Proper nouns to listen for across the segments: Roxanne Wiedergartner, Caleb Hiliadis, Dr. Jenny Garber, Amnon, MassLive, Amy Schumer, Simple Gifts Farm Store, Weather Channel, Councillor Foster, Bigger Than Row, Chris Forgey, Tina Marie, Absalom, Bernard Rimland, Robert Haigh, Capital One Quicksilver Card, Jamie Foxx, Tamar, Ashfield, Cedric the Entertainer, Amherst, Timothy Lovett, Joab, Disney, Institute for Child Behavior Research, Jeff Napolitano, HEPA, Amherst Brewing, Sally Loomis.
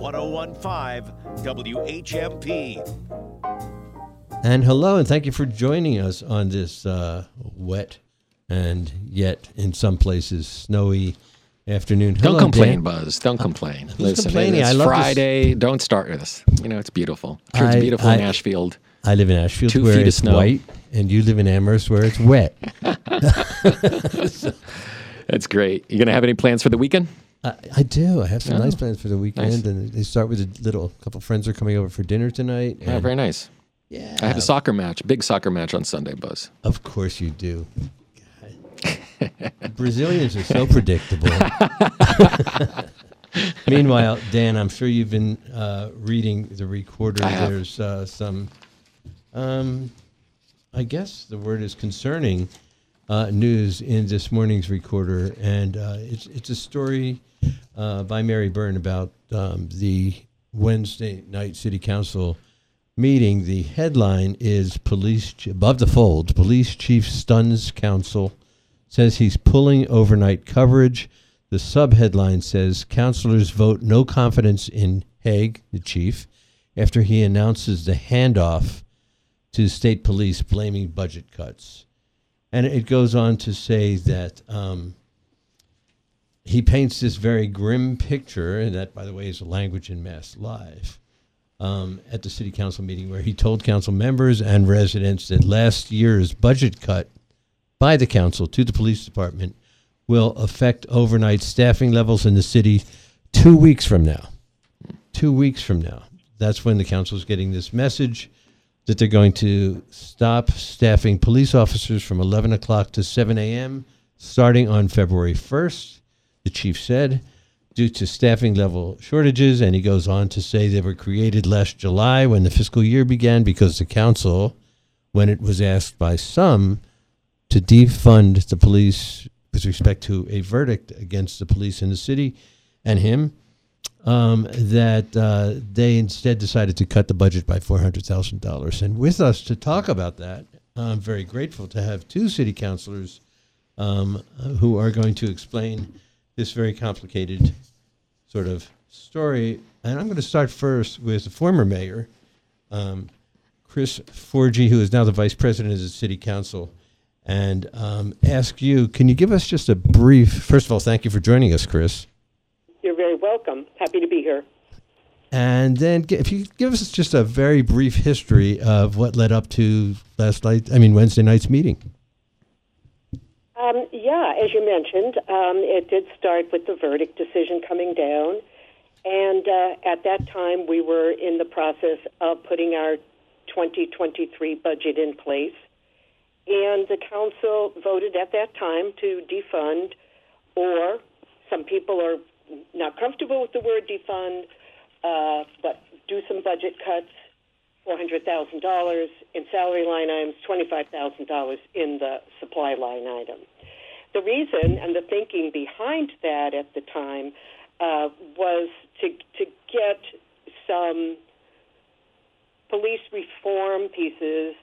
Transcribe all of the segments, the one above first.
101.5 WHMP. And hello, and thank you for joining us on this wet and yet in some places snowy afternoon. Hello, don't complain, Dan. Buzz. Don't complain. Listen, it's Friday. Don't start with this. You know, it's beautiful. Sure, it's beautiful in Ashfield. I live in Ashfield where it's white, and you live in Amherst where it's wet. That's great. You going to have any plans for the weekend? I do. I have some nice plans for the weekend, and they start with a couple friends are coming over for dinner tonight. Yeah, very nice. Yeah, I have a soccer match, big soccer match on Sunday, Buzz. Of course you do. Brazilians are so predictable. Meanwhile, Dan, I'm sure you've been reading the Recorder. There's some, I guess the word is concerning, news in this morning's Recorder, and it's a story by Mary Byrne about the Wednesday night City Council meeting. The headline is above the fold, police chief stuns council, says he's pulling overnight coverage. The sub-headline says councilors vote no confidence in Haigh, the chief, after he announces the handoff to state police blaming budget cuts. And it goes on to say that he paints this very grim picture, and that, by the way, is a language in MassLive, at the city council meeting where he told council members and residents that last year's budget cut by the council to the police department will affect overnight staffing levels in the city 2 weeks from now. 2 weeks from now. That's when the council is getting this message that they're going to stop staffing police officers from 11 o'clock to 7 a.m. starting on February 1st, the chief said, due to staffing level shortages. And he goes on to say they were created last July when the fiscal year began because the council, when it was asked by some to defund the police with respect to a verdict against the police in the city and him, that they instead decided to cut the budget by $400,000. And with us to talk about that, I'm very grateful to have two city councilors who are going to explain this very complicated sort of story. And I'm going to start first with the former mayor, Chris Forgey, who is now the vice president of the city council, and ask you, can you give us just a brief, first of all, thank you for joining us, Chris. You're very welcome. Happy to be here. And then if you give us just a very brief history of what led up to Wednesday night's meeting. As you mentioned, it did start with the verdict decision coming down. And at that time, we were in the process of putting our 2023 budget in place. And the council voted at that time to defund, or some people are not comfortable with the word defund, but do some budget cuts, $400,000 in salary line items, $25,000 in the supply line item. The reason and the thinking behind that at the time was to get some police reform pieces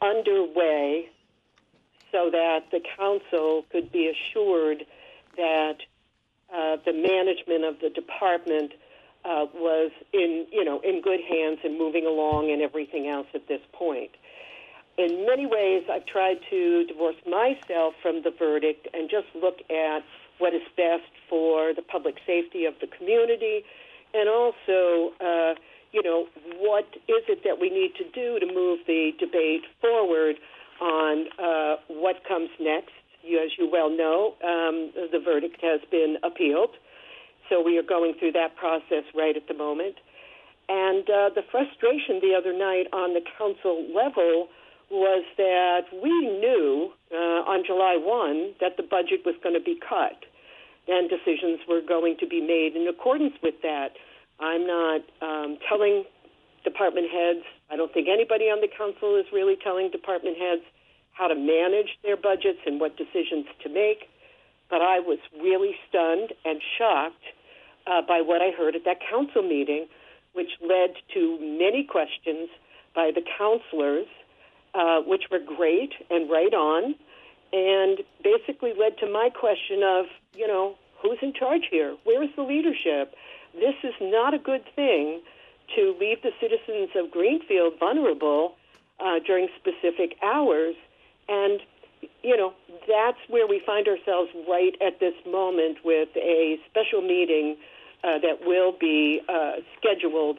underway so that the council could be assured that the management of the department was in good hands and moving along and everything else at this point. In many ways, I've tried to divorce myself from the verdict and just look at what is best for the public safety of the community, and also, what is it that we need to do to move the debate forward on what comes next. As you well know, the verdict has been appealed, so we are going through that process right at the moment. And the frustration the other night on the council level was that we knew on July 1 that the budget was going to be cut, and decisions were going to be made in accordance with that. I'm not telling department heads, I don't think anybody on the council is really telling department heads how to manage their budgets and what decisions to make. But I was really stunned and shocked by what I heard at that council meeting, which led to many questions by the counselors, which were great and right on, and basically led to my question of, who's in charge here? Where's the leadership? this is not a good thing to leave the citizens of Greenfield vulnerable during specific hours. And, you know, that's where we find ourselves right at this moment with a special meeting that will be scheduled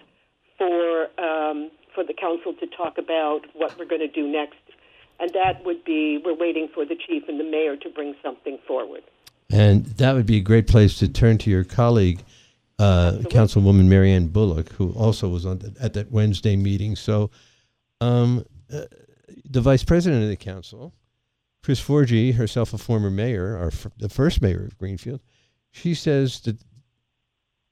for the council to talk about what we're going to do next. And that would be, we're waiting for the chief and the mayor to bring something forward. And that would be a great place to turn to your colleague, Councilwoman Marianne Bullock, who also was on at that Wednesday meeting. So the vice president of the council, Chris Forgey, herself a former mayor, or the first mayor of Greenfield, she says that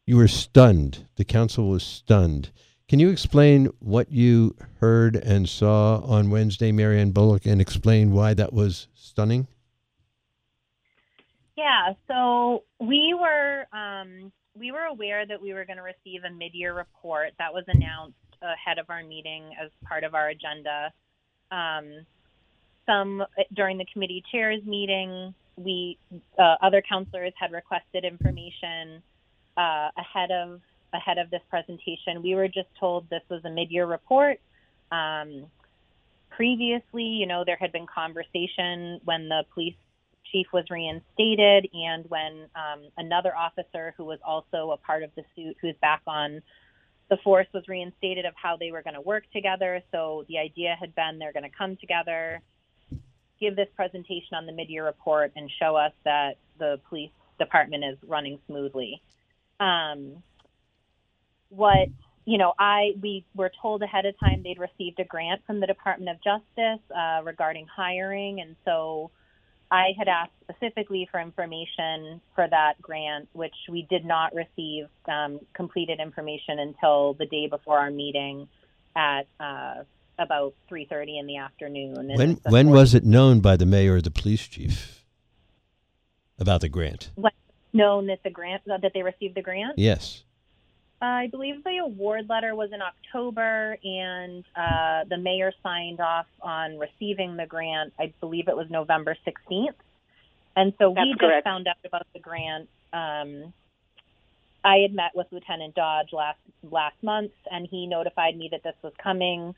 you were stunned. The council was stunned. Can you explain what you heard and saw on Wednesday, Marianne Bullock, and explain why that was stunning? Yeah, so we were aware that we were going to receive a mid-year report that was announced ahead of our meeting as part of our agenda. During the committee chair's meeting, other counselors had requested information ahead of this presentation. We were just told this was a mid-year report. Previously, you know, there had been conversation when the police chief was reinstated and when another officer who was also a part of the suit, who's back on the force, was reinstated, of how they were going to work together. So the idea had been they're going to come together, give this presentation on the mid-year report, and show us that the police department is running smoothly. We were told ahead of time they'd received a grant from the Department of Justice regarding hiring, and so I had asked specifically for information for that grant, which we did not receive completed information until the day before our meeting at about 3:30 in the afternoon. When was it known by the mayor or the police chief about the grant? Known that they received the grant? Yes. I believe the award letter was in October, and the mayor signed off on receiving the grant. I believe it was November 16th. And so that's correct. Just found out about the grant. I had met with Lieutenant Dodge last month, and he notified me that this was coming.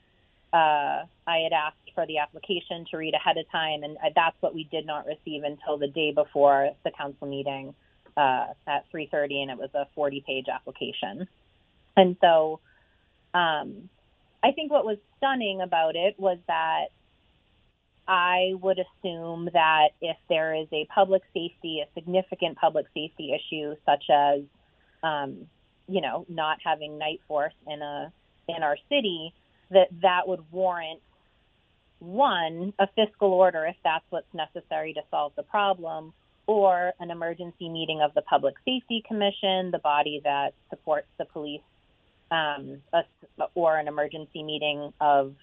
I had asked for the application to read ahead of time, and that's what we did not receive until the day before the council meeting. At 3:30, and it was a 40-page application. And so I think what was stunning about it was that I would assume that if there is a significant public safety issue, such as, not having night force in our city, that would warrant, one, a fiscal order if that's what's necessary to solve the problem, or an emergency meeting of the Public Safety Commission, the body that supports the police, or an emergency meeting of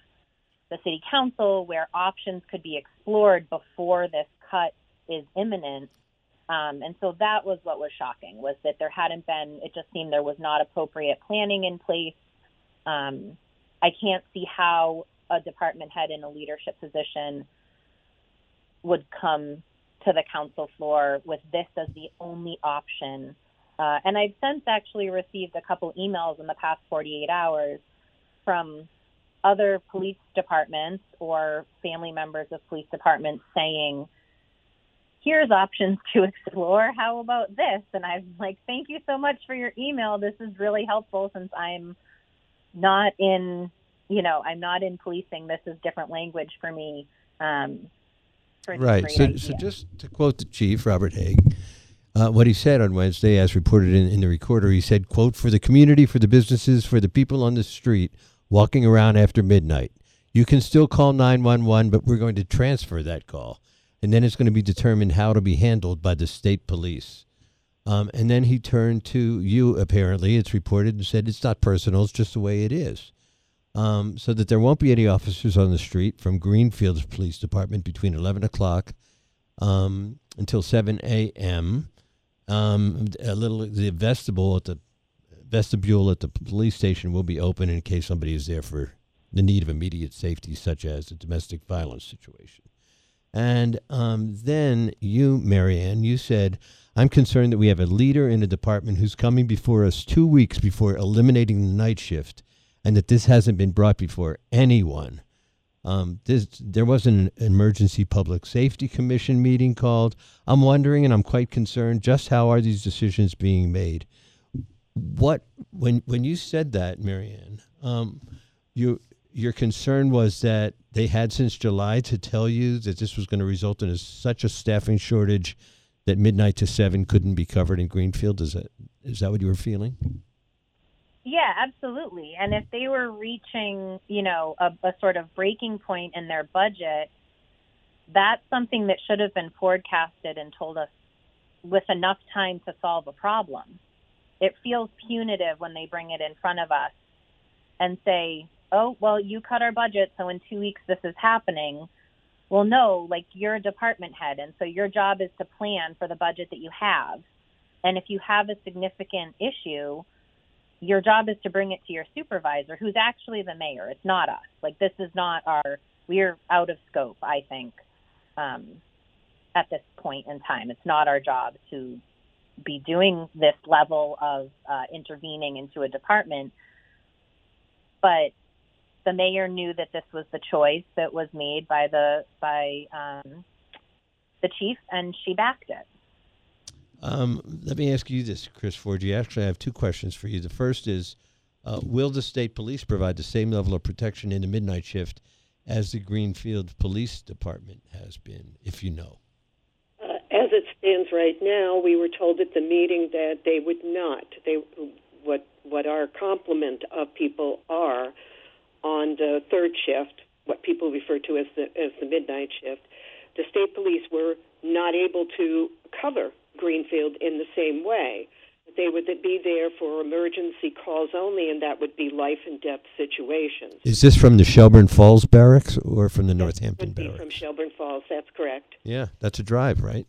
the City Council where options could be explored before this cut is imminent. And so that was what was shocking, was that there hadn't been, it just seemed there was not appropriate planning in place. I can't see how a department head in a leadership position would come to the council floor with this as the only option. And I've since actually received a couple emails in the past 48 hours from other police departments or family members of police departments saying, here's options to explore. How about this? And I'm like, thank you so much for your email. This is really helpful, since I'm not in policing. This is different language for me. Right. So just to quote the chief, Robert Haigh, what he said on Wednesday, as reported in the recorder, he said, quote, "For the community, for the businesses, for the people on the street walking around after midnight, you can still call 911, but we're going to transfer that call. And then it's going to be determined how to be handled by the state police." And then he turned to you, apparently, it's reported, and said, "It's not personal. It's just the way it is." So that there won't be any officers on the street from Greenfield's police department between 11 o'clock until 7 a.m. The vestibule at the police station will be open in case somebody is there for the need of immediate safety, such as a domestic violence situation. And then you, Marianne, you said, I'm concerned that we have a leader in the department who's coming before us 2 weeks before eliminating the night shift, and that this hasn't been brought before anyone. There was an emergency public safety commission meeting called. I'm wondering, and I'm quite concerned, just how are these decisions being made? When you said that, Marianne, your concern was that they had since July to tell you that this was going to result in such a staffing shortage that midnight to 7 couldn't be covered in Greenfield. Is that what you were feeling? Yeah, absolutely. And if they were reaching, a sort of breaking point in their budget, that's something that should have been forecasted and told us with enough time to solve a problem. It feels punitive when they bring it in front of us and say, oh, well, you cut our budget, so in 2 weeks this is happening. Well, no, you're a department head, and so your job is to plan for the budget that you have. And if you have a significant issue, your job is to bring it to your supervisor, who's actually the mayor. It's not us. This is not we're out of scope, I think, at this point in time. It's not our job to be doing this level of intervening into a department. But the mayor knew that this was the choice that was made by the chief, and she backed it. Let me ask you this, Chris Forgey. Actually, I have two questions for you. The first is, will the state police provide the same level of protection in the midnight shift as the Greenfield Police Department has been, if you know? As it stands right now, we were told at the meeting that they would not. What our complement of people are on the third shift, what people refer to as the midnight shift, the state police were not able to cover Greenfield in the same way. They would be there for emergency calls only, and that would be life and death situations. Is this from the Shelburne Falls barracks or from the Northampton barracks? From Shelburne Falls, that's correct. Yeah, that's a drive, right?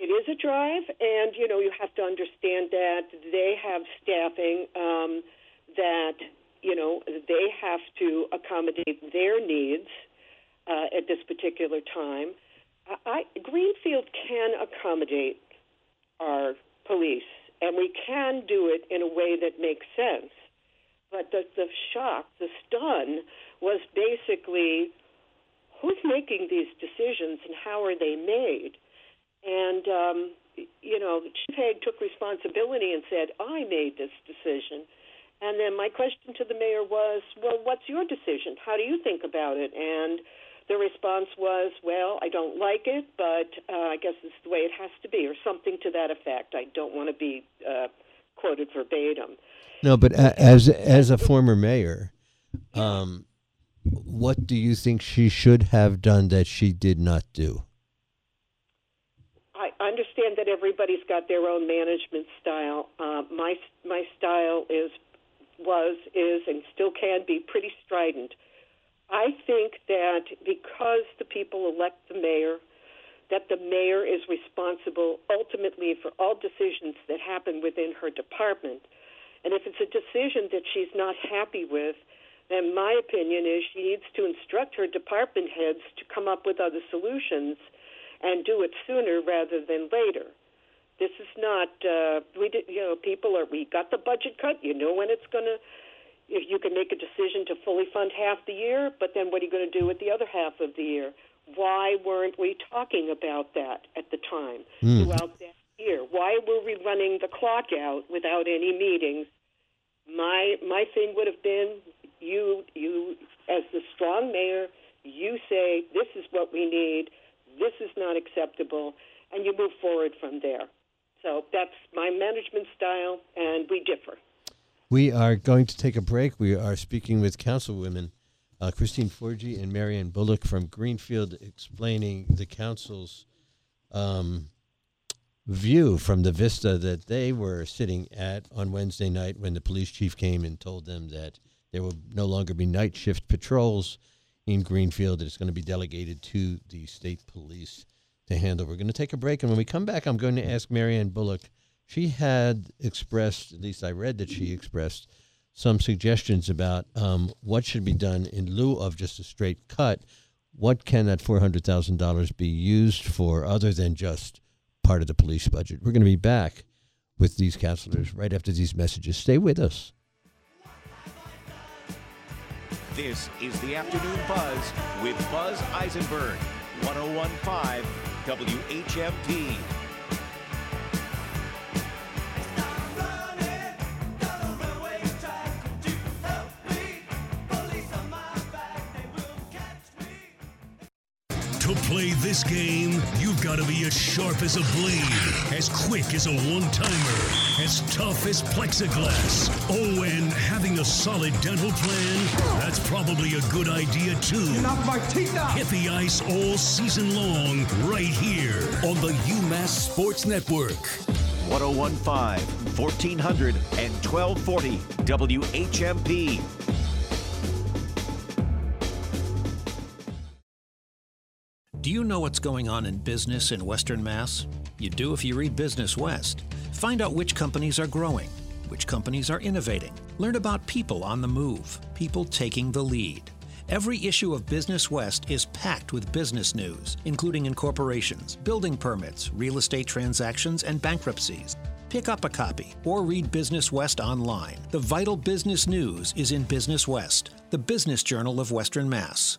It is a drive, and, you have to understand that they have staffing that, they have to accommodate their needs at this particular time. Greenfield can accommodate our police, and we can do it in a way that makes sense. But the shock, the stun, was basically, who's making these decisions and how are they made? And, Chief Haigh took responsibility and said, I made this decision. And then my question to the mayor was, well, what's your decision? How do you think about it? And the response was, well, I don't like it, but I guess it's the way it has to be, or something to that effect. I don't want to be quoted verbatim. No, but as a former mayor, what do you think she should have done that she did not do? I understand that everybody's got their own management style. My style is, and still can be, pretty strident. I think that because the people elect the mayor, that the mayor is responsible ultimately for all decisions that happen within her department. And if it's a decision that she's not happy with, then my opinion is she needs to instruct her department heads to come up with other solutions and do it sooner rather than later. This is not, we got the budget cut, when it's going to. If you can make a decision to fully fund half the year, but then what are you going to do with the other half of the year? Why weren't we talking about that at the time throughout that year? Why were we running the clock out without any meetings? My thing would have been, you as the strong mayor, you say this is what we need, this is not acceptable, and you move forward from there. So that's my management style, and we differ. We are going to take a break. We are speaking with councilwomen Christine Forgey and Marianne Bullock from Greenfield, explaining the council's view from the vista that they were sitting at on Wednesday night when the police chief came and told them that there will no longer be night shift patrols in Greenfield. It's going to be delegated to the state police to handle. We're going to take a break, and when we come back, I'm going to ask Marianne Bullock. She had expressed, at least I read that she expressed, some suggestions about what should be done in lieu of just a straight cut. What can that $400,000 be used for other than just part of the police budget. We're going to be back with these counselors right after these messages. Stay with us. This is the Afternoon Buzz with Buzz Eisenberg, 101.5 WHMP. To play this game, you've got to be as sharp as a blade, as quick as a one-timer, as tough as plexiglass. Oh, and having a solid dental plan? That's probably a good idea, too. You knocked my teeth out! Hit the ice all season long, right here on the UMass Sports Network. 101.5, 1400, and 1240 WHMP. Do you know what's going on in business in Western Mass? You do if you read Business West. Find out which companies are growing, which companies are innovating. Learn about people on the move, people taking the lead. Every issue of Business West is packed with business news, including incorporations, building permits, real estate transactions, and bankruptcies. Pick up a copy or read Business West online. The vital business news is in Business West, the business journal of Western Mass.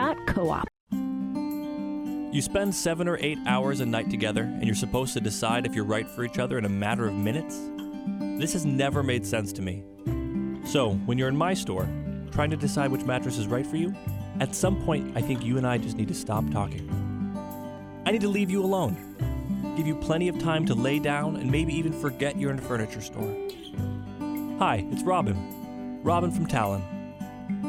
You spend 7 or 8 hours a night together, and you're supposed to decide if you're right for each other in a matter of minutes? This has never made sense to me. So, when you're in my store, trying to decide which mattress is right for you, at some point, I think you and I just need to stop talking. I need to leave you alone, give you plenty of time to lay down, and maybe even forget you're in a furniture store. Hi, it's Robin. Robin from Talon.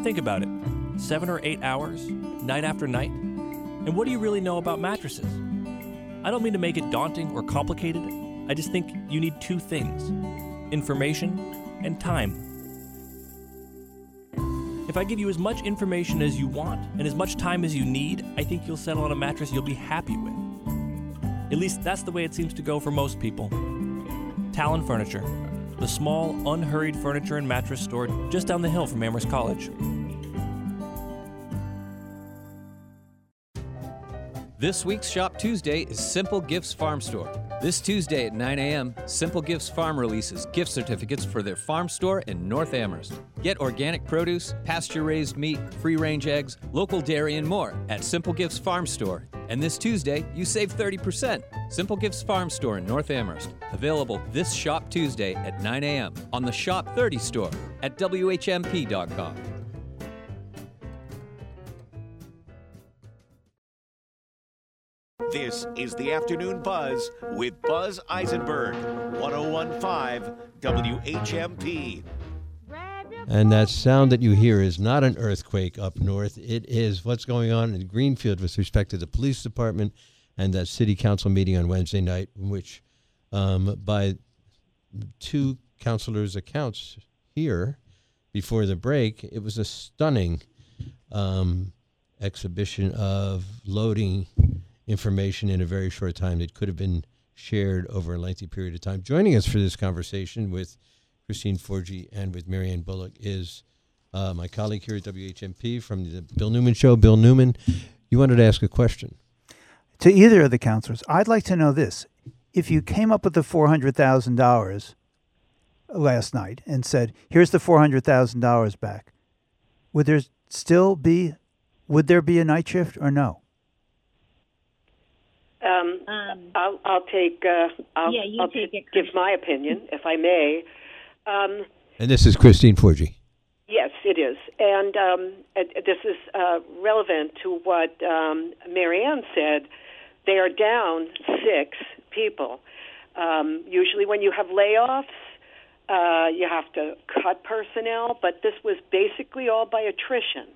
Think about it. 7 or 8 hours, night after night? And what do you really know about mattresses? I don't mean to make it daunting or complicated. I just think you need two things: information and time. If I give you as much information as you want and as much time as you need, I think you'll settle on a mattress you'll be happy with. At least that's the way it seems to go for most people. Talon Furniture, the small, unhurried furniture and mattress store just down the hill from Amherst College. This week's Shop Tuesday is Simple Gifts Farm Store. This Tuesday at 9 a.m., Simple Gifts Farm releases gift certificates for their farm store in North Amherst. Get organic produce, pasture-raised meat, free-range eggs, local dairy, and more at Simple Gifts Farm Store. And this Tuesday, you save 30%. Simple Gifts Farm Store in North Amherst. Available this Shop Tuesday at 9 a.m. on the Shop 30 store at WHMP.com. This is the Afternoon Buzz with Buzz Eisenberg, 101.5 WHMP. And that sound that you hear is not an earthquake up north. It is what's going on in Greenfield with respect to the police department and that city council meeting on Wednesday night, in which, by two councilors' accounts here before the break, it was a stunning exhibition of loading information in a very short time that could have been shared over a lengthy period of time. Joining us for this conversation with Christine Forgey and with Marianne Bullock is my colleague here at WHMP from the Bill Newman Show. Bill Newman, you wanted to ask a question. To either of the counselors, I'd like to know this. If you came up with the $400,000 last night and said, here's the $400,000 back, would there be a night shift or no? I'll give my opinion, if I may. And this is Christine Forgey. Yes, it is. And this is relevant to what Marianne said. They are down 6 people. Usually when you have layoffs, you have to cut personnel, but this was basically all by attrition.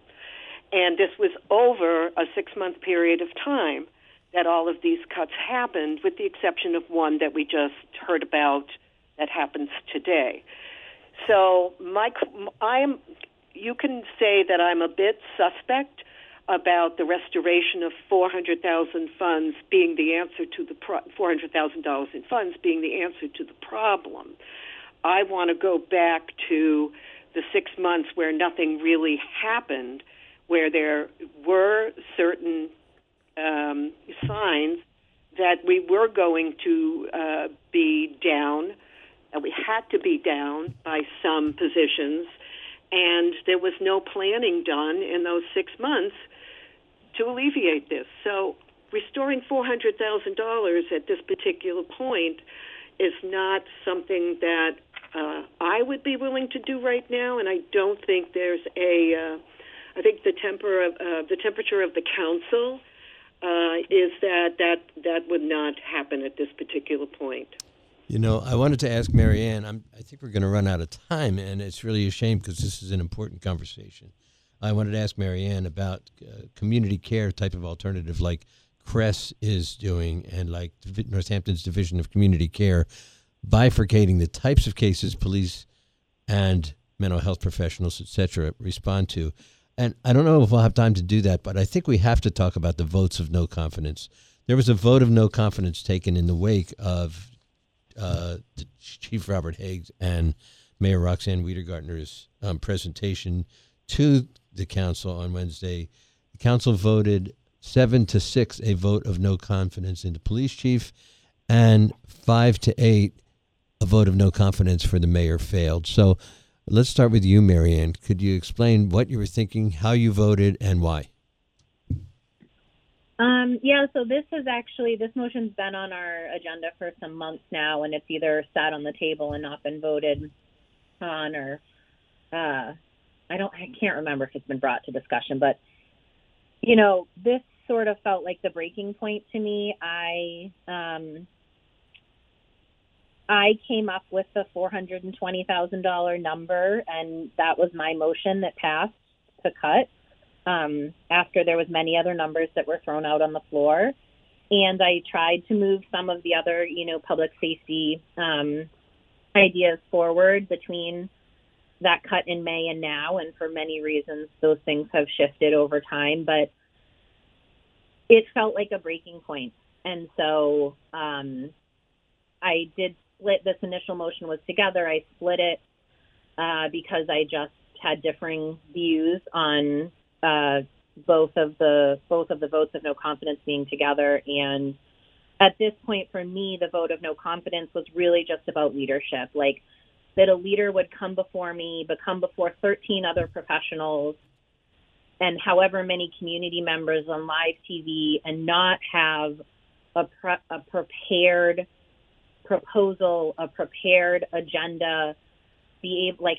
And this was over a 6-month period of time. that all of these cuts happened, with the exception of one that we just heard about that happens today. So you can say that I'm a bit suspect about the restoration of $400,000 being the answer to the $400,000 in funds being the answer to the problem. I want to go back to the 6 months where nothing really happened, where there were certain signs that we were going to be down, that we had to be down by some positions, and there was no planning done in those 6 months to alleviate this. So restoring $400,000 at this particular point is not something that I would be willing to do right now, and I don't think there's I think the temperature of the council is that would not happen at this particular point. You know, I wanted to ask Marianne, I think we're going to run out of time, and it's really a shame because this is an important conversation. I wanted to ask Marianne about community care type of alternative like Cress is doing and like Northampton's Division of Community Care, bifurcating the types of cases police and mental health professionals, et cetera, respond to. And I don't know if we'll have time to do that, but I think we have to talk about the votes of no confidence. There was a vote of no confidence taken in the wake of Chief Robert Haigh and Mayor Roxanne Wiedergartner's presentation to the council on Wednesday. The council voted 7-6, a vote of no confidence in the police chief, and 5-8, a vote of no confidence for the mayor failed. So let's start with you, Marianne. Could you explain what you were thinking, how you voted, and why? So this motion's been on our agenda for some months now, and it's either sat on the table and not been voted on, or I can't remember if it's been brought to discussion, but, you know, this sort of felt like the breaking point to me. I came up with the $420,000 number, and that was my motion that passed to cut. After there was many other numbers that were thrown out on the floor. And I tried to move some of the other, public safety ideas forward between that cut in May and now. And for many reasons, those things have shifted over time. But it felt like a breaking point. And so I did split. This initial motion was together. I split it because I just had differing views on both of the votes of no confidence being together. And at this point, for me, the vote of no confidence was really just about leadership, like that a leader would come before me, but come before 13 other professionals and however many community members on live TV, and not have a prepared proposal, a prepared agenda,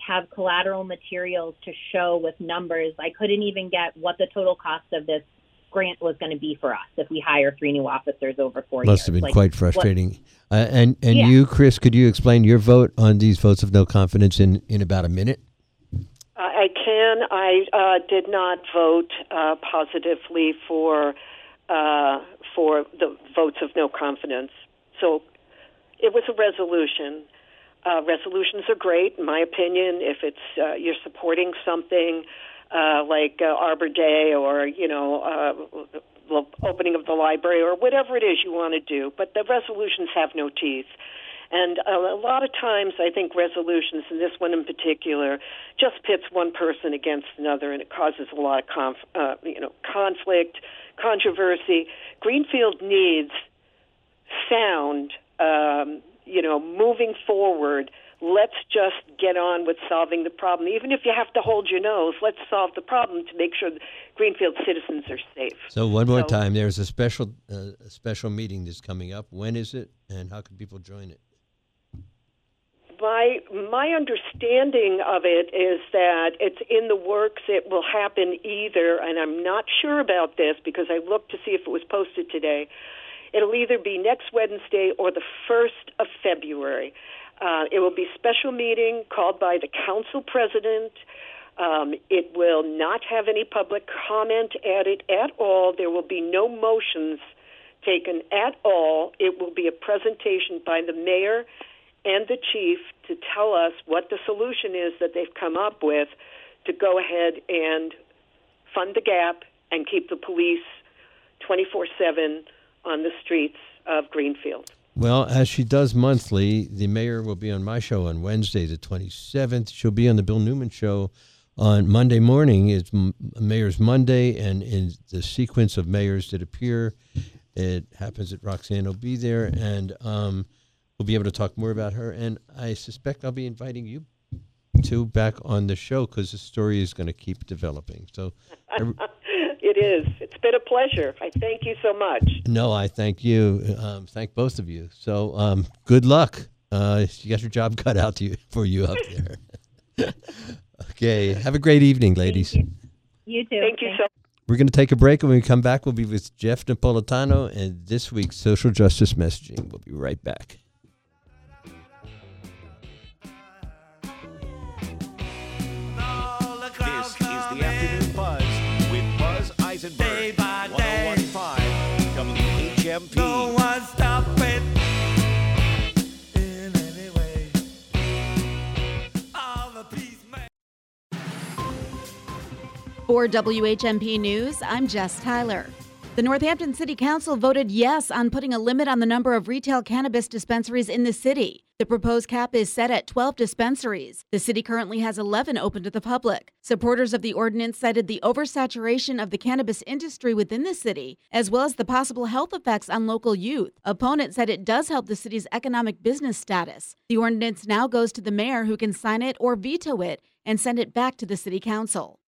have collateral materials to show with numbers. I couldn't even get what the total cost of this grant was going to be for us if we hire 3 new officers over 4 years. Must have been quite frustrating. And you, Chris, could you explain your vote on these votes of no confidence in about a minute? I can. I did not vote positively for the votes of no confidence. So it was a resolution. Resolutions are great, in my opinion, if it's you're supporting something like Arbor Day or, opening of the library or whatever it is you want to do. But the resolutions have no teeth. And a lot of times I think resolutions, and this one in particular, just pits one person against another, and it causes a lot of conflict, controversy. Greenfield needs sound moving forward, let's just get on with solving the problem. Even if you have to hold your nose, let's solve the problem to make sure Greenfield citizens are safe. So one more time, there's a special meeting that's coming up. When is it, and how can people join it? My understanding of it is that it's in the works. It will happen either, and I'm not sure about this because I looked to see if it was posted today, it'll either be next Wednesday or the 1st of February. It will be a special meeting called by the council president. It will not have any public comment at it at all. There will be no motions taken at all. It will be a presentation by the mayor and the chief to tell us what the solution is that they've come up with to go ahead and fund the gap and keep the police 24/7 on the streets of Greenfield. Well, as she does monthly, the mayor will be on my show on Wednesday the 27th. She'll be on the Bill Newman show on Monday morning. It's Mayor's Monday, and in the sequence of mayors that appear, it happens that Roxanne will be there, and we'll be able to talk more about her. And I suspect I'll be inviting you two back on the show because the story is going to keep developing. So. It is. It's been a pleasure. I thank you so much. No, I thank you. Thank both of you. So good luck. You got your job cut out for you up there. Okay. Have a great evening, ladies. You too. Thank you so much. We're going to take a break, and when we come back, we'll be with Jeff Napolitano and this week's Social Justice Messaging. We'll be right back. This is the Afternoon Buzz. Day by day, 101.5 WHMP. No one stop it in any way. All the peace man. For WHMP News, I'm Jess Tyler. The Northampton City Council voted yes on putting a limit on the number of retail cannabis dispensaries in the city. The proposed cap is set at 12 dispensaries. The city currently has 11 open to the public. Supporters of the ordinance cited the oversaturation of the cannabis industry within the city, as well as the possible health effects on local youth. Opponents said it does help the city's economic business status. The ordinance now goes to the mayor, who can sign it or veto it and send it back to the city council.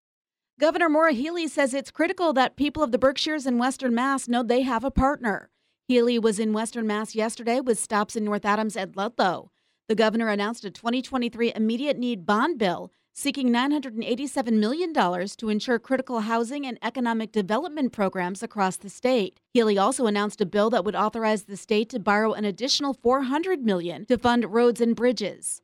Governor Maura Healey says it's critical that people of the Berkshires and Western Mass know they have a partner. Healey was in Western Mass yesterday with stops in North Adams and Ludlow. The governor announced a 2023 immediate need bond bill seeking $987 million to ensure critical housing and economic development programs across the state. Healey also announced a bill that would authorize the state to borrow an additional $400 million to fund roads and bridges.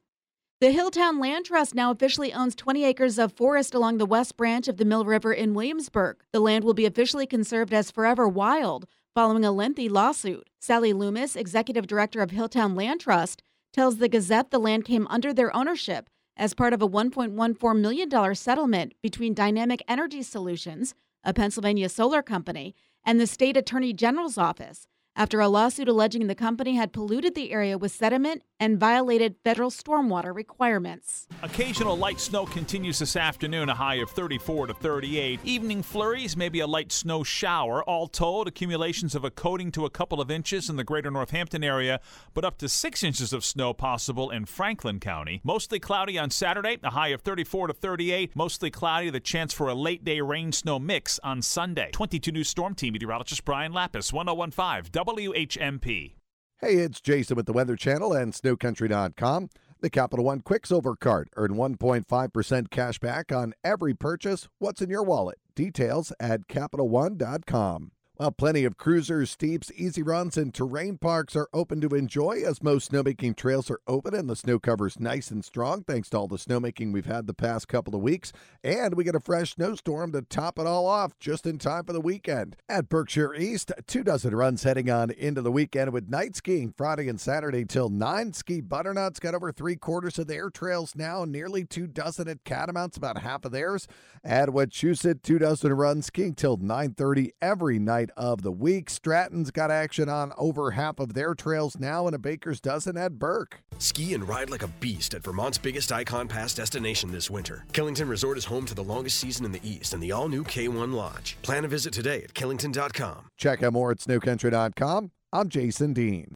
The Hilltown Land Trust now officially owns 20 acres of forest along the west branch of the Mill River in Williamsburg. The land will be officially conserved as forever wild, following a lengthy lawsuit. Sally Loomis, executive director of Hilltown Land Trust, tells the Gazette the land came under their ownership as part of a $1.14 million settlement between Dynamic Energy Solutions, a Pennsylvania solar company, and the state attorney general's office, after a lawsuit alleging the company had polluted the area with sediment and violated federal stormwater requirements. Occasional light snow continues this afternoon, a high of 34 to 38. Evening flurries, maybe a light snow shower. All told, accumulations of a coating to a couple of inches in the greater Northampton area, but up to 6 inches of snow possible in Franklin County. Mostly cloudy on Saturday, a high of 34 to 38. Mostly cloudy, the chance for a late-day rain-sw mix on Sunday. 22 News Storm Team meteorologist Brian Lapis, 101.5 WHMP. Hey, it's Jason with the Weather Channel and SnowCountry.com. The Capital One Quicksilver Card. Earn 1.5% cash back on every purchase. What's in your wallet? Details at CapitalOne.com. While plenty of cruisers, steeps, easy runs, and terrain parks are open to enjoy, as most snowmaking trails are open and the snow cover's nice and strong thanks to all the snowmaking we've had the past couple of weeks, and we get a fresh snowstorm to top it all off just in time for the weekend. At Berkshire East, 2 dozen runs heading on into the weekend with night skiing Friday and Saturday till 9. Ski Butternuts got over 3/4 of their trails now, nearly 2 dozen at Catamounts, about half of theirs. At Wachusett, 2 dozen runs skiing till 9:30 every night of the week. Stratton's got action on over half of their trails now, and a baker's dozen at Burke. Ski and ride like a beast at Vermont's biggest Icon Pass destination this winter. Killington Resort is home to the longest season in the East and the all-new K1 Lodge. Plan a visit today at Killington.com. Check out more at SnowCountry.com. I'm Jason Dean.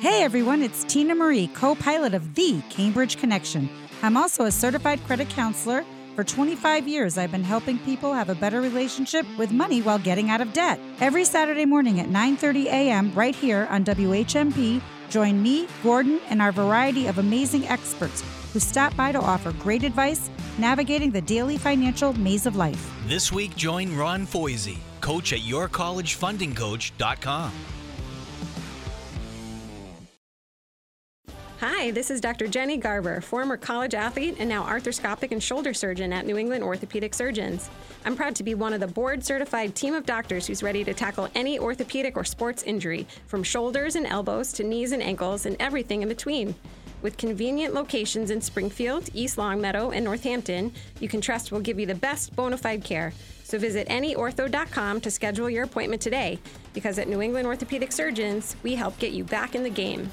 Hey everyone, it's Tina Marie, co-pilot of The Cambridge Connection. I'm also a certified credit counselor. For 25 years, I've been helping people have a better relationship with money while getting out of debt. Every Saturday morning at 9:30 a.m. right here on WHMP, join me, Gordon, and our variety of amazing experts who stop by to offer great advice navigating the daily financial maze of life. This week, join Ron Foisey, coach at YourCollegeFundingCoach.com. Hi, this is Dr. Jenny Garber, former college athlete and now arthroscopic and shoulder surgeon at New England Orthopedic Surgeons. I'm proud to be one of the board-certified team of doctors who's ready to tackle any orthopedic or sports injury, from shoulders and elbows to knees and ankles and everything in between. With convenient locations in Springfield, East Longmeadow, and Northampton, you can trust we'll give you the best bona fide care. So visit anyortho.com to schedule your appointment today, because at New England Orthopedic Surgeons, we help get you back in the game.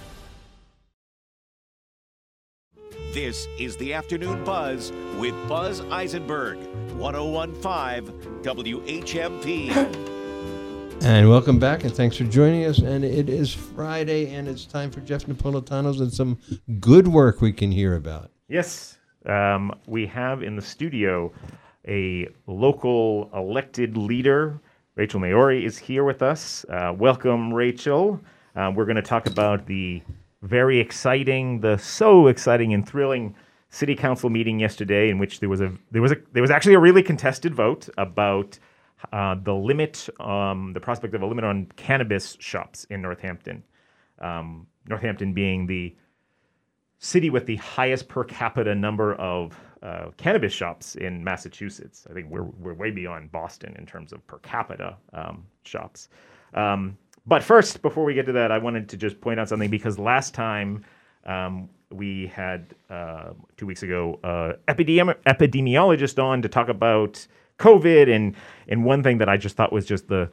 This is the Afternoon Buzz with Buzz Eisenberg, 101.5 WHMP. And welcome back, and thanks for joining us. And it is Friday, and it's time for Jeff Napolitano's and some good work we can hear about. Yes, we have in the studio a local elected leader. Rachel Maiore is here with us. Welcome, Rachel. We're going to talk about the very exciting, the so exciting and thrilling city council meeting yesterday, in which there was actually a really contested vote about the prospect of a limit on cannabis shops in Northampton. Northampton being the city with the highest per capita number of cannabis shops in Massachusetts. I think we're way beyond Boston in terms of per capita shops. But first, before we get to that, I wanted to just point out something, because last time we had 2 weeks ago epidemiologist on to talk about COVID, and one thing that I just thought was just the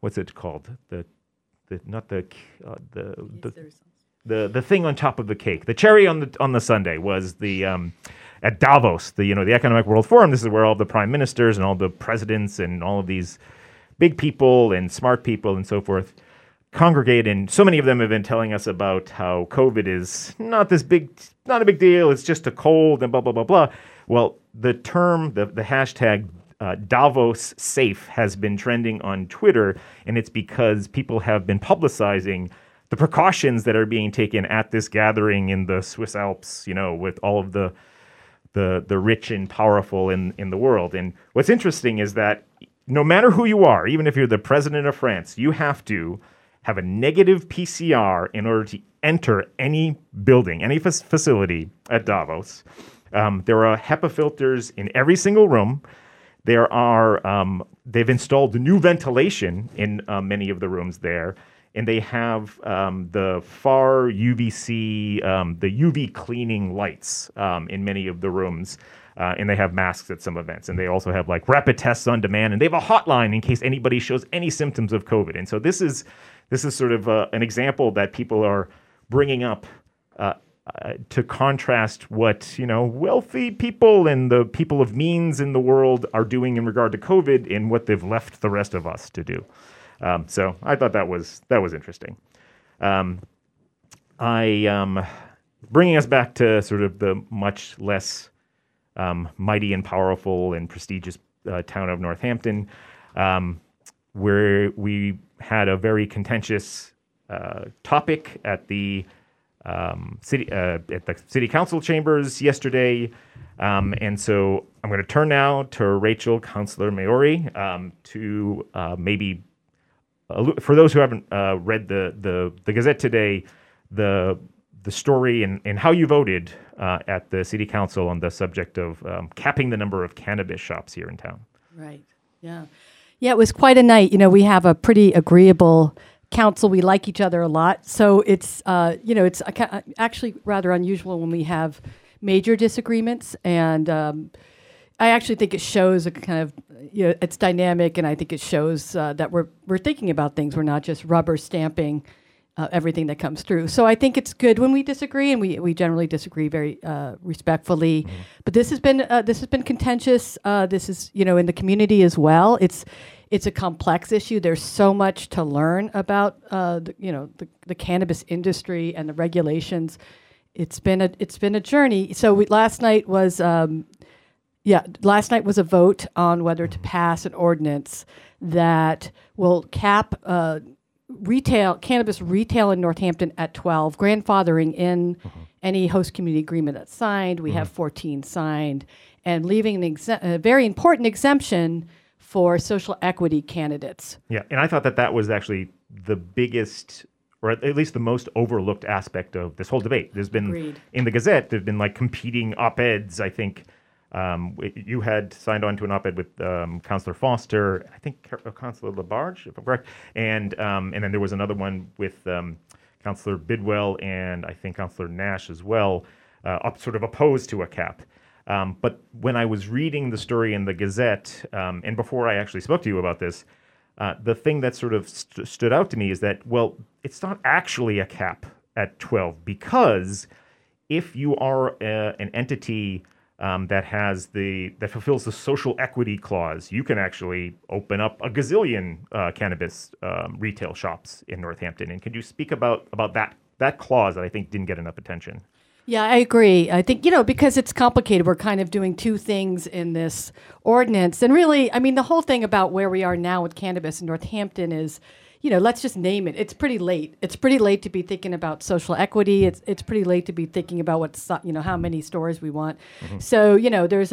what's it called, the thing on top of the cake, the cherry on the sundae, was the at Davos, the Economic World Forum. This is where all the prime ministers and all the presidents and all of these big people and smart people and so forth congregate, and so many of them have been telling us about how COVID is not a big deal, it's just a cold and blah blah blah blah. Well, the term, the hashtag Davos Safe has been trending on Twitter, and it's because people have been publicizing the precautions that are being taken at this gathering in the Swiss Alps, with all of the rich and powerful in the world. And what's interesting is that no matter who you are, even if you're the president of France, you have to have a negative PCR in order to enter any building, any facility at Davos. There are HEPA filters in every single room. There are they've installed new ventilation in many of the rooms there, and they have the far UVC, the UV cleaning lights in many of the rooms, and they have masks at some events, and they also have rapid tests on demand, and they have a hotline in case anybody shows any symptoms of COVID. And so this is sort of an example that people are bringing up. To contrast what wealthy people and the people of means in the world are doing in regard to COVID, and what they've left the rest of us to do. So I thought that was interesting. Bringing us back to sort of the much less mighty and powerful and prestigious town of Northampton, where we had a very contentious topic at the at the city council chambers yesterday, and so I'm going to turn now to Rachel, Councillor Maiore, to maybe for those who haven't read the Gazette today, the story and how you voted at the city council on the subject of capping the number of cannabis shops here in town. Right. Yeah. Yeah. It was quite a night. We have a pretty agreeable council, we like each other a lot, so it's it's actually rather unusual when we have major disagreements, and I actually think it shows a kind of it's dynamic, and I think it shows that we're thinking about things. We're not just rubber stamping everything that comes through. So I think it's good when we disagree, and we generally disagree very respectfully. Mm-hmm. But this has been contentious. This is in the community as well. It's a complex issue. There's so much to learn about, the cannabis industry and the regulations. It's been a journey. So last night was a vote on whether to pass an ordinance that will cap cannabis retail in Northampton at 12, grandfathering in any host community agreement that's signed. We have 14 signed, and leaving a very important exemption for social equity candidates. Yeah, and I thought that was actually the biggest or at least the most overlooked aspect of this whole debate. There's been, in the Gazette, there've been like competing op-eds, I think. You had signed on to an op-ed with Councillor Foster, I think Councillor Labarge, if I'm correct, and then there was another one with Councillor Bidwell and I think Councillor Nash as well, sort of opposed to a cap. But when I was reading the story in the Gazette, and before I actually spoke to you about this, the thing that sort of stood out to me is that, well, it's not actually a cap at 12, because if you are an entity that has that fulfills the social equity clause, you can actually open up a gazillion cannabis retail shops in Northampton. And could you speak about that clause that I think didn't get enough attention? Yeah, I agree. I think, because it's complicated, we're kind of doing two things in this ordinance. And really, I mean, the whole thing about where we are now with cannabis in Northampton is, let's just name it. It's pretty late. It's pretty late to be thinking about social equity. It's pretty late to be thinking about how many stores we want. Mm-hmm. So, there's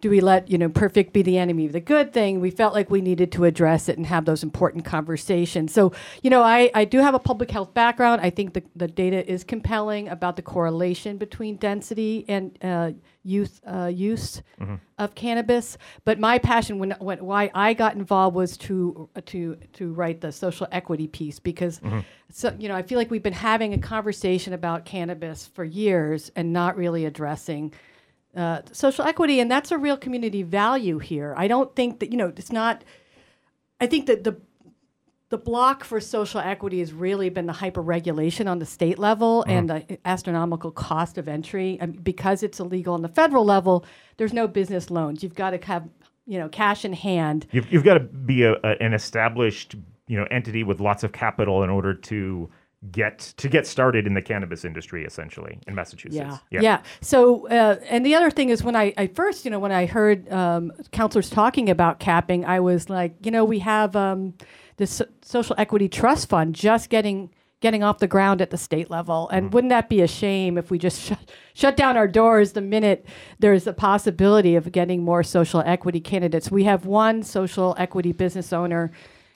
do we let, perfect be the enemy of the good thing? We felt like we needed to address it and have those important conversations. So, I do have a public health background. I think the data is compelling about the correlation between density and use mm-hmm. of cannabis. But my passion, why I got involved, was to write the social equity piece, because mm-hmm. I feel like we've been having a conversation about cannabis for years and not really addressing social equity, and that's a real community value here. I don't think that, it's not, I think that the block for social equity has really been the hyper-regulation on the state level and the astronomical cost of entry. Because it's illegal on the federal level, there's no business loans. You've got to have, cash in hand. You've got to be an established, entity with lots of capital in order to get started in the cannabis industry, essentially, in Massachusetts. Yeah. So, and the other thing is, when I first, when I heard counselors talking about capping, I was like, we have this social equity trust fund just getting off the ground at the state level. And wouldn't that be a shame if we just shut down our doors the minute there's a possibility of getting more social equity candidates? We have one social equity business owner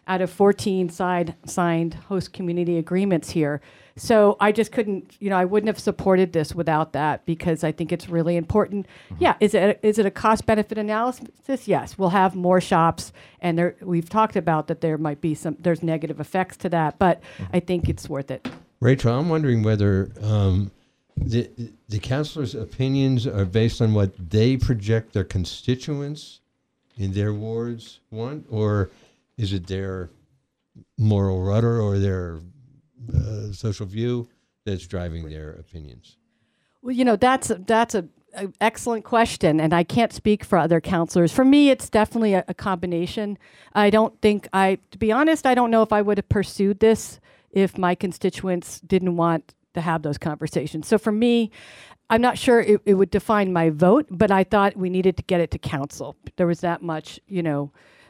out of 14 signed host community agreements here. So I just couldn't, I wouldn't have supported this without that, because I think it's really important. Mm-hmm. Yeah, is it a cost-benefit analysis? Yes, we'll have more shops, and we've talked about that there might be there's negative effects to that, but I think it's worth it. Rachel, I'm wondering whether the councilors' opinions are based on what they project their constituents in their wards want, or is it their moral rudder or their social view that's driving their opinions? Well, that's an excellent question, and I can't speak for other counselors. For me, it's definitely a combination. To be honest, I don't know if I would have pursued this if my constituents didn't want to have those conversations. So for me, I'm not sure it would define my vote, but I thought we needed to get it to council. There was that much,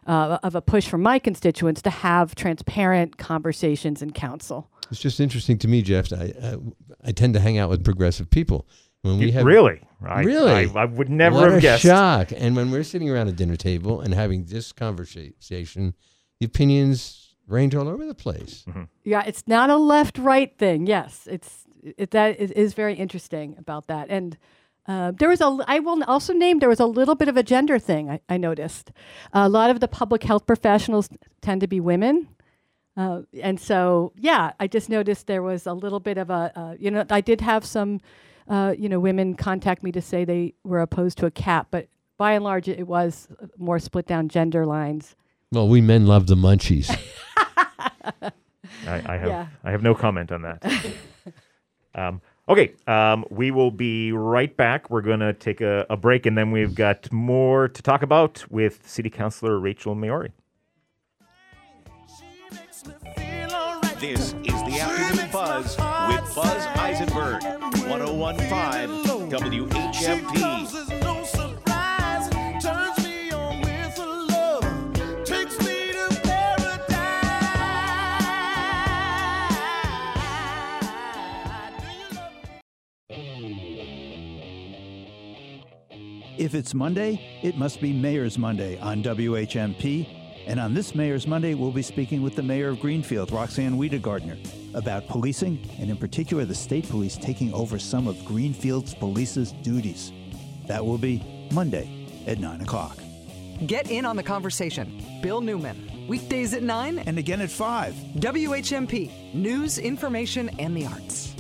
of a push from my constituents to have transparent conversations in council. It's just interesting to me, Jeff. I tend to hang out with progressive people. When we have I would never have guessed. What a shock! And when we're sitting around a dinner table and having this conversation, the opinions range all over the place. Mm-hmm. Yeah, it's not a left-right thing. Yes, it is very interesting about that. And there was a little bit of a gender thing I noticed. A lot of the public health professionals tend to be women. And so, yeah, I just noticed there was a little bit of I did have some, women contact me to say they were opposed to a cap, but by and large, it was more split down gender lines. Well, we men love the munchies. I have no comment on that. Okay, we will be right back. We're going to take a break, and then we've got more to talk about with City Councilor Rachel Maiore. This is the Afternoon Buzz with Buzz Eisenberg, 101.5 WHMP. If it's Monday, it must be Mayor's Monday on WHMP. And on this Mayor's Monday, we'll be speaking with the mayor of Greenfield, Roxanne Wiedegardner. about policing, and in particular the state police taking over some of Greenfield's police's duties. That will be Monday at 9 o'clock. Get in on the conversation. Bill Newman, weekdays at 9 and again at 5. WHMP, news, information, and the arts.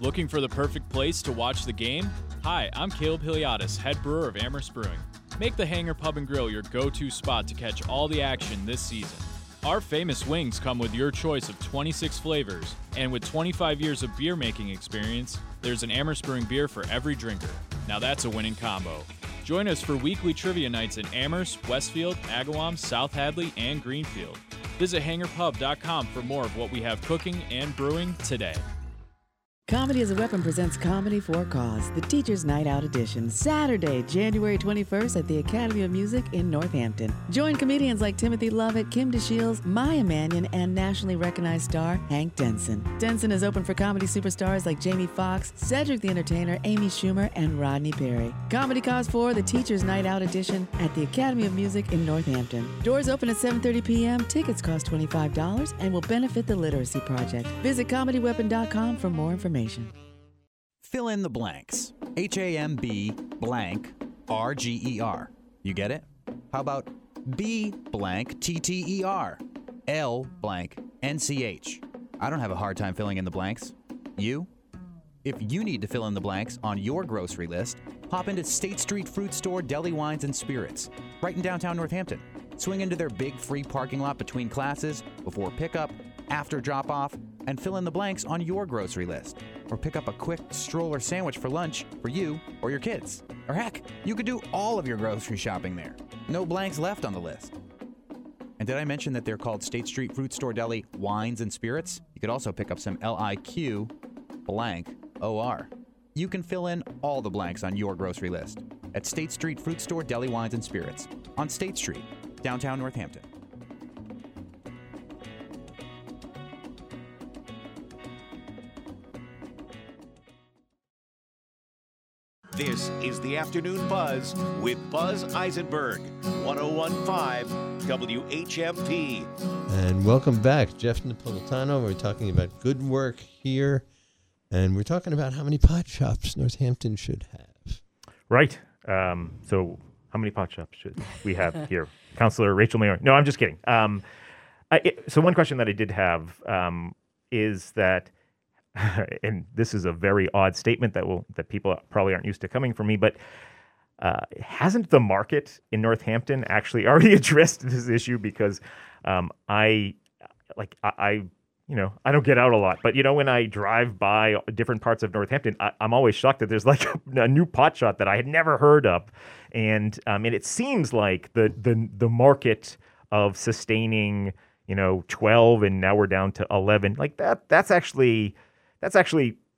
Looking for the perfect place to watch the game? Hi, I'm Caleb Hiliadis, head brewer of Amherst Brewing. Make the Hangar Pub and Grill your go-to spot to catch all the action this season. Our famous wings come with your choice of 26 flavors, and with 25 years of beer making experience, there's an Amherst Brewing beer for every drinker. Now that's a winning combo. Join us for weekly trivia nights in Amherst, Westfield, Agawam, South Hadley, and Greenfield. Visit hangarpub.com for more of what we have cooking and brewing today. Comedy as a Weapon presents Comedy for a Cause, the Teacher's Night Out Edition, Saturday, January 21st at the Academy of Music in Northampton. Join comedians like Timothy Lovett, Kim DeShields, Maya Mannion, and nationally recognized star Hank Denson. Denson is open for comedy superstars like Jamie Foxx, Cedric the Entertainer, Amy Schumer, and Rodney Perry. Comedy Cause for the Teacher's Night Out Edition at the Academy of Music in Northampton. Doors open at 7:30 p.m., tickets cost $25 and will benefit the Literacy Project. Visit comedyweapon.com for more information. Fill in the blanks. H-A-M-B blank R-G-E-R. You get it? How about B blank T-T-E-R? L blank N-C-H. I don't have a hard time filling in the blanks. You? If you need to fill in the blanks on your grocery list, pop into State Street Fruit Store Deli Wines and Spirits, right in downtown Northampton. Swing into their big free parking lot between classes, before pickup, after drop-off, and fill in the blanks on your grocery list. Or pick up a quick stroller sandwich for lunch for you or your kids. Or heck, you could do all of your grocery shopping there. No blanks left on the list. And did I mention that they're called State Street Fruit Store Deli Wines and Spirits? You could also pick up some L-I-Q blank O-R. You can fill in all the blanks on your grocery list at State Street Fruit Store Deli Wines and Spirits on State Street, downtown Northampton. This is the Afternoon Buzz with Buzz Eisenberg, 101.5 WHMP. And welcome back. Jeff Napolitano. We're talking about good work here, and we're talking about how many pot shops Northampton should have. Right. So how many pot shops should we have here? Counselor Rachel Maiore. No, I'm just kidding. So one question that I did have is that, and this is a very odd statement that people probably aren't used to coming from me, but hasn't the market in Northampton actually already addressed this issue? Because I don't get out a lot, but when I drive by different parts of Northampton, I'm always shocked that there's like a new pot shop that I had never heard of, and it seems like the market of sustaining 12, and now we're down to 11. Like that's actually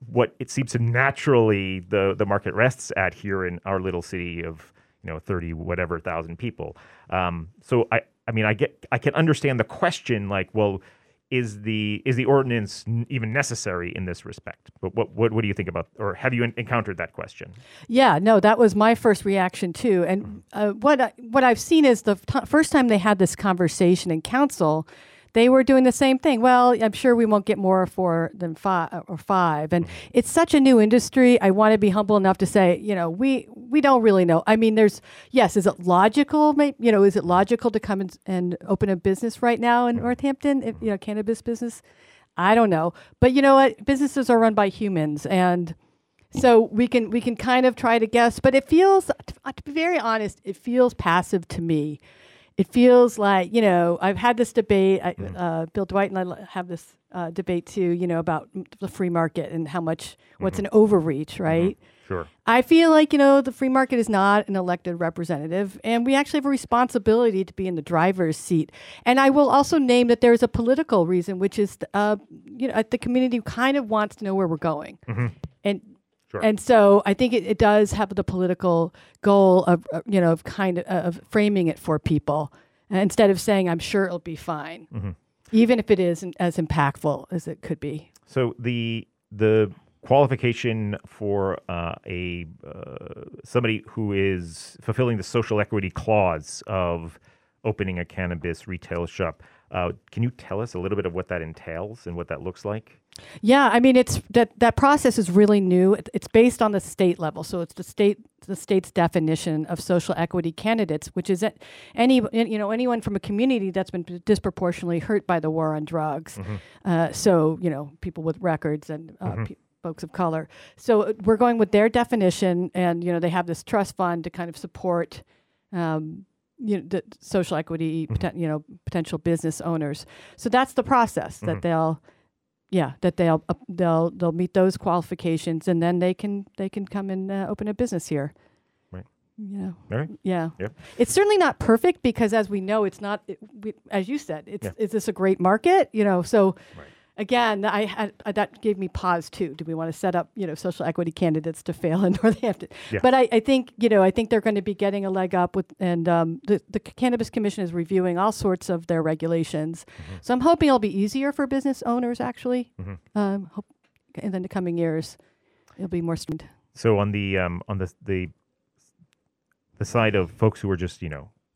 what it seems to naturally the market rests at here in our little city of 30 whatever thousand people. So I can understand the question, like, well, is the ordinance even necessary in this respect? But what do you think about, or have you encountered that question? Yeah, no, that was my first reaction too. And what I've seen is the first time they had this conversation in council, they were doing the same thing. Well, I'm sure we won't get more than five. And it's such a new industry. I want to be humble enough to say, we don't really know. I mean, is it logical? Is it logical to come and open a business right now in Northampton? If, cannabis business? I don't know. But you know what? Businesses are run by humans, and so we can kind of try to guess. But it feels, to be very honest, it feels passive to me. It feels like, I've had this debate, Bill Dwight and I have this debate too, about the free market and how much, what's an overreach, right? Mm-hmm. Sure. I feel like, the free market is not an elected representative, and we actually have a responsibility to be in the driver's seat. And I will also name that there's a political reason, which is, the community kind of wants to know where we're going. Mm-hmm. And so I think it does have the political goal of framing it for people, instead of saying, I'm sure it'll be fine, even if it isn't as impactful as it could be. So the qualification for somebody who is fulfilling the social equity clause of opening a cannabis retail shop, Can you tell us a little bit of what that entails and what that looks like? Yeah, I mean, it's that process is really new. It's based on the state level, so it's the state's definition of social equity candidates, which is that anyone from a community that's been disproportionately hurt by the war on drugs. Mm-hmm. So people with records and mm-hmm. Folks of color. So we're going with their definition, and they have this trust fund to kind of support. The social equity, mm-hmm. Potential business owners. So that's the process that mm-hmm. they'll meet those qualifications, and then they can come and open a business here. Right. Right. Yeah. Yep. It's certainly not perfect because, as we know, it's not. As you said, it's is this a great market? So. Right. Again, that gave me pause too. Do we want to set up, social equity candidates to fail in Northampton? Yeah. But I think they're going to be getting a leg up with, and the Cannabis Commission is reviewing all sorts of their regulations. Mm-hmm. So I'm hoping it'll be easier for business owners actually. Mm-hmm. And then the coming years, it'll be more streamed. So on the side of folks who are just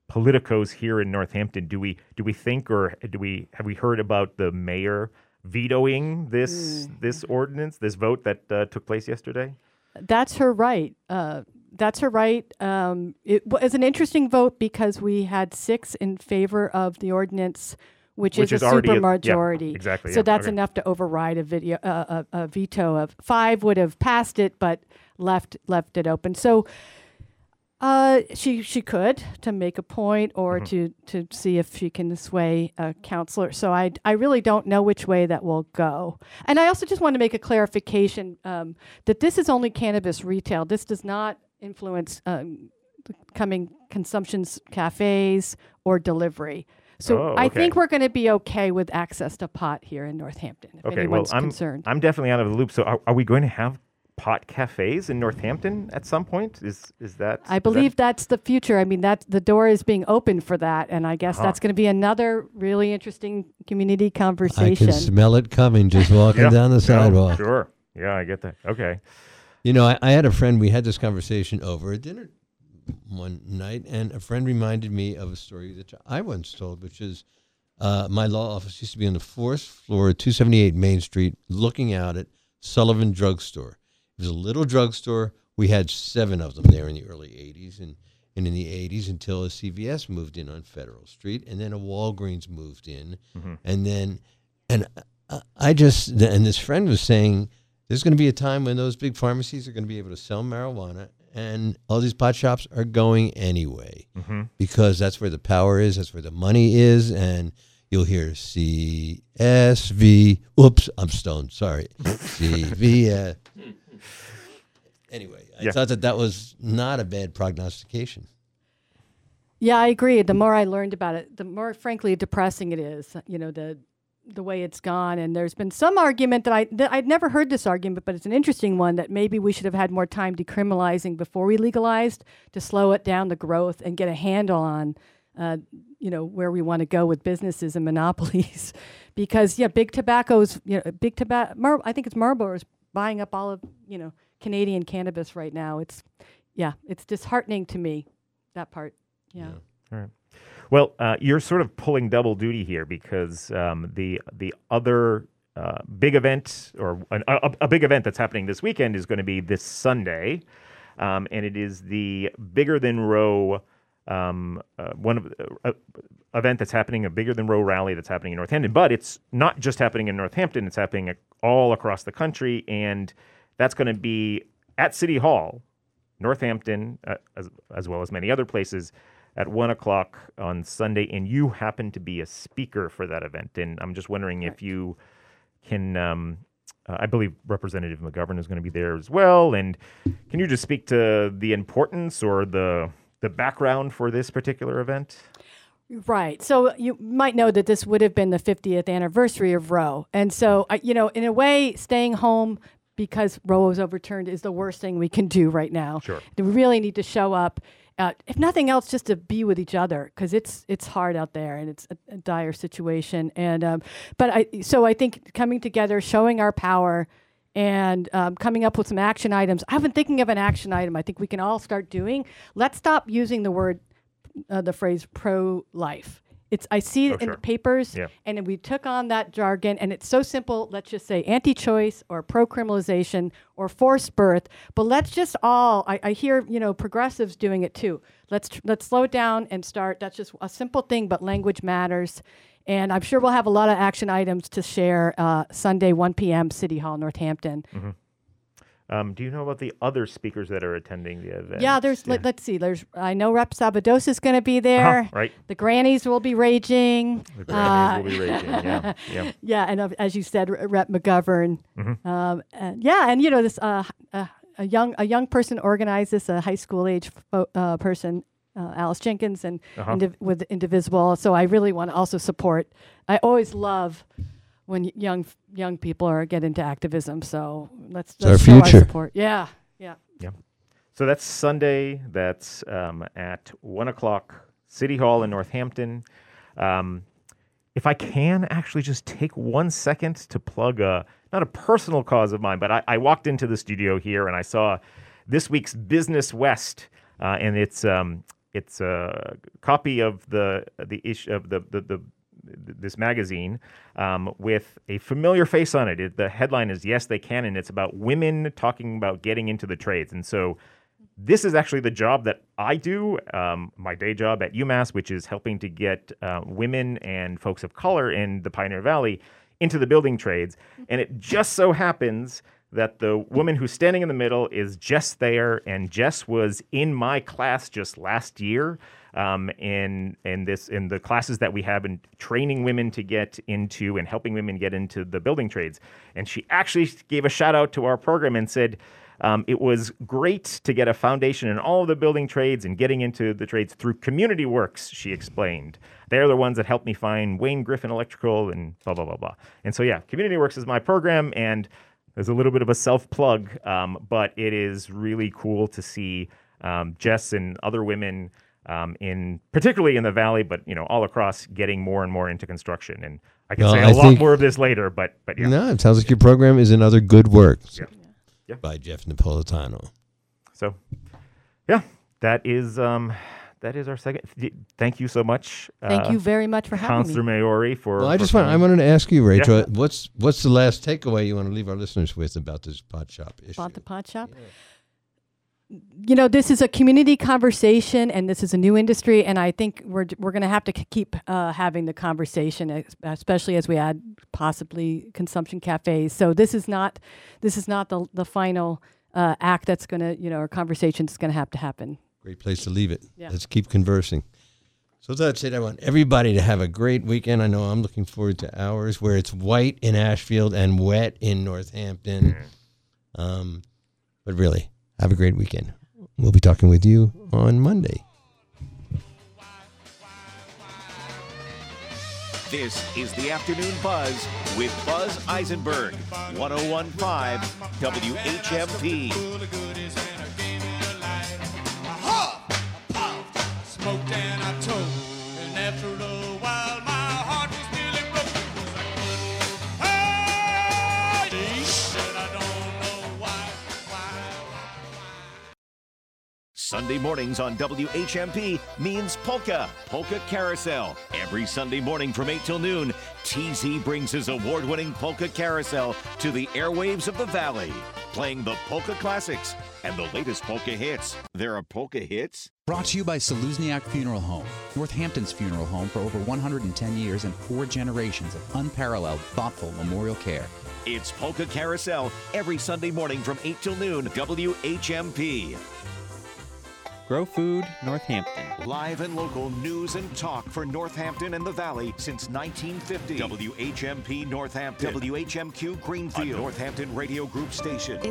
politicos here in Northampton, do we think or have we heard about the mayor vetoing this ordinance, this vote that took place yesterday? That's her right. It was an interesting vote because we had 6 in favor of the ordinance, which is a super majority. Yeah, exactly. So that's enough to override a veto of 5 would have passed it, but left it open. So she could to make a point or mm-hmm. to see if she can sway a counselor. So I really don't know which way that will go. And I also just want to make a clarification that this is only cannabis retail. This does not influence coming consumptions, cafes, or delivery. So I think we're going to be okay with access to pot here in Northampton. If anyone's concerned. I'm definitely out of the loop. So are we going to have pot cafes in Northampton at some point? Is that? I believe that's the future. I mean, that the door is being opened for that, and I guess that's going to be another really interesting community conversation. I can smell it coming just walking down the sidewalk. Sure. Yeah, I get that. Okay. I had a friend, we had this conversation over a dinner one night, and a friend reminded me of a story that I once told, which is my law office used to be on the 4th floor, 278 Main Street, looking out at Sullivan Drug Store. It was a little drugstore. We had 7 of them there in the early 80s and in the 80s until a CVS moved in on Federal Street, and then a Walgreens moved in. Mm-hmm. And this friend was saying, there's going to be a time when those big pharmacies are going to be able to sell marijuana and all these pot shops are going anyway, mm-hmm. because that's where the power is. That's where the money is. And you'll hear CSV. Whoops, I'm stoned. Sorry. CVS. Anyway, I thought that was not a bad prognostication. Yeah, I agree. The more I learned about it, the more, frankly, depressing it is, the way it's gone. And there's been some argument that I'd never heard this argument, but it's an interesting one, that maybe we should have had more time decriminalizing before we legalized to slow it down, the growth, and get a handle on where we want to go with businesses and monopolies. Because, I think it's Marlboro's buying up all of, Canadian cannabis right now. It's disheartening to me, that part. Yeah. All right. Well, you're sort of pulling double duty here because the other big event or a big event that's happening this weekend is going to be this Sunday, and it is the Bigger Than Row event that's happening, a Bigger Than Row rally that's happening in Northampton. But it's not just happening in Northampton; it's happening all across the country, and that's going to be at City Hall, Northampton, as well as many other places, at 1 o'clock on Sunday. And you happen to be a speaker for that event. And I'm just wondering if you can, I believe Representative McGovern is going to be there as well. And can you just speak to the importance or the background for this particular event? Right. So you might know that this would have been the 50th anniversary of Roe. And so, in a way, staying home because Roe was overturned is the worst thing we can do right now. Sure. We really need to show up, if nothing else, just to be with each other, because it's hard out there and it's a dire situation. And but I think coming together, showing our power, and coming up with some action items. I've been thinking of an action item I think we can all start doing. Let's stop using the phrase pro-life. It's I see it in the papers, and we took on that jargon, and it's so simple. Let's just say anti-choice or pro-criminalization or forced birth. But let's just all, I hear, you know, progressives doing it too. Let's slow it down and start. That's just a simple thing, but language matters. And I'm sure we'll have a lot of action items to share Sunday, 1 p.m., City Hall, Northampton. Mm-hmm. Do you know about the other speakers that are attending the event? Yeah, there's. Yeah. Let's see. There's. I know Rep. Sabadosa is going to be there. Uh-huh, right. The grannies will be raging. The grannies will be raging. Yeah. Yeah. Yeah. And as you said, Rep. McGovern. Mm-hmm. And, yeah. And you know this. A young person organized this. A high school age person. Alice Jenkins and with Indivisible. So I really want to also support. I always love when young people get into activism. So let's show our support. Yeah, yeah, yeah. So that's Sunday. That's at 1:00, City Hall in Northampton. If I can actually just take 1 second to plug not a personal cause of mine, but I walked into the studio here and I saw this week's Business West, and it's. It's a copy of the issue of this magazine with a familiar face on it. The headline is "Yes, They Can," and it's about women talking about getting into the trades. And so, this is actually the job that I do, my day job at UMass, which is helping to get women and folks of color in the Pioneer Valley into the building trades. And it just so happens that the woman who's standing in the middle is Jess Thayer, and Jess was in my class just last year in the classes that we have in training women to get into and helping women get into the building trades. And she actually gave a shout out to our program and said, it was great to get a foundation in all of the building trades and getting into the trades through Community Works, she explained. They're the ones that helped me find Wayne Griffin Electrical and blah, blah, blah, blah. And so, yeah, Community Works is my program, and there's a little bit of a self-plug, but it is really cool to see Jess and other women, particularly in the Valley, but you know, all across, getting more and more into construction. And I can say a lot more of this later, but yeah. No, it sounds like your program is another good work by Jeff Napolitano. So, yeah, that is our second. Thank you so much. Thank you very much for having me, Councilor Maiore. I wanted to ask you, Rachel, what's the last takeaway you want to leave our listeners with about this pot shop issue? About the pot shop? Yeah. You know, this is a community conversation, and this is a new industry, and I think we're going to have to keep having the conversation, especially as we add possibly consumption cafes. So this is not the final act that's going to, you know, or conversation that's going to have to happen. Great place to leave it. Yeah. Let's keep conversing. So that's it. I want everybody to have a great weekend. I know I'm looking forward to ours where it's white in Ashfield and wet in Northampton. But really, have a great weekend. We'll be talking with you on Monday. This is the Afternoon Buzz with Buzz Eisenberg, 101.5 WHMP. Smoked and I told, and after a while my heart was feeling broken because I couldn't hold it. Said I don't know why. Sunday mornings on WHMP means Polka Carousel. Every Sunday morning from 8 till noon, TZ brings his award-winning Polka Carousel to the airwaves of the Valley, playing the polka classics and the latest polka hits. There are polka hits? Brought to you by Saluzniak Funeral Home, Northampton's funeral home for over 110 years and 4 generations of unparalleled, thoughtful memorial care. It's Polka Carousel every Sunday morning from 8 till noon, WHMP. Grow Food, Northampton. Live and local news and talk for Northampton and the Valley since 1950. WHMP Northampton. WHMQ Greenfield. A Northampton Radio Group station. It's